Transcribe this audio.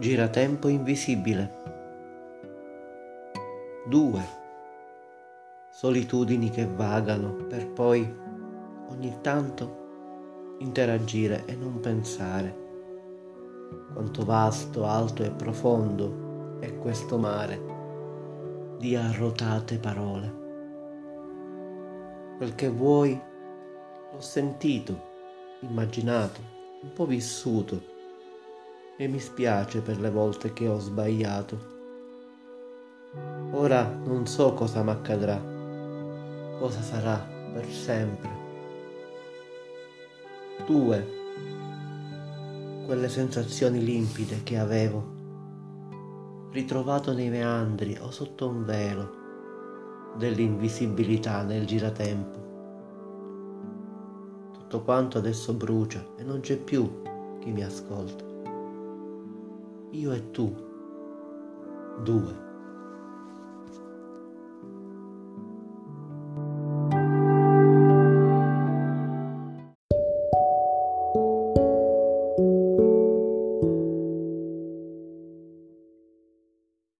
Giratempo invisibile. 2. Solitudini che vagano per poi ogni tanto interagire e non pensare. Quanto vasto, alto e profondo è questo mare di arrotate parole. Quel che vuoi l'ho sentito, immaginato, un po' vissuto, e mi spiace per le volte che ho sbagliato. Ora non so cosa m'accadrà, cosa sarà per sempre. 2. Quelle sensazioni limpide che avevo, ritrovato nei meandri o sotto un velo dell'invisibilità nel giratempo. Tutto quanto adesso brucia e non c'è più chi mi ascolta. Io e tu, 2.